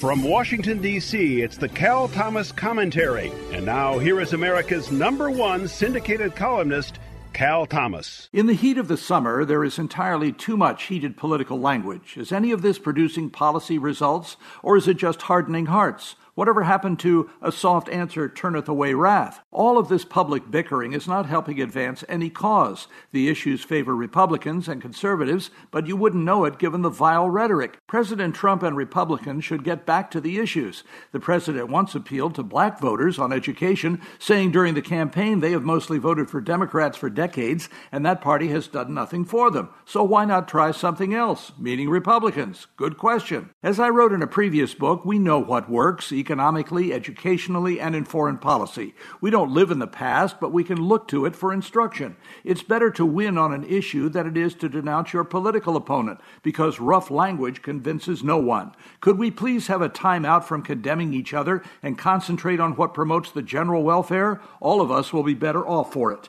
From Washington, D.C., it's the Cal Thomas Commentary. And now, here is America's #1 syndicated columnist, Cal Thomas. In the heat of the summer, there is entirely too much heated political language. Is any of this producing policy results, or is it just hardening hearts? Whatever happened to a soft answer turneth away wrath? All of this public bickering is not helping advance any cause. The issues favor Republicans and conservatives, but you wouldn't know it given the vile rhetoric. President Trump and Republicans should get back to the issues. The president once appealed to black voters on education, saying during the campaign they have mostly voted for Democrats for decades, and that party has done nothing for them. So why not try something else? Meaning Republicans. Good question. As I wrote in a previous book, we know what works, economically, educationally, and in foreign policy. We don't live in the past, but we can look to it for instruction. It's better to win on an issue than it is to denounce your political opponent, because rough language convinces no one. Could we please have a timeout from condemning each other and concentrate on what promotes the general welfare? All of us will be better off for it.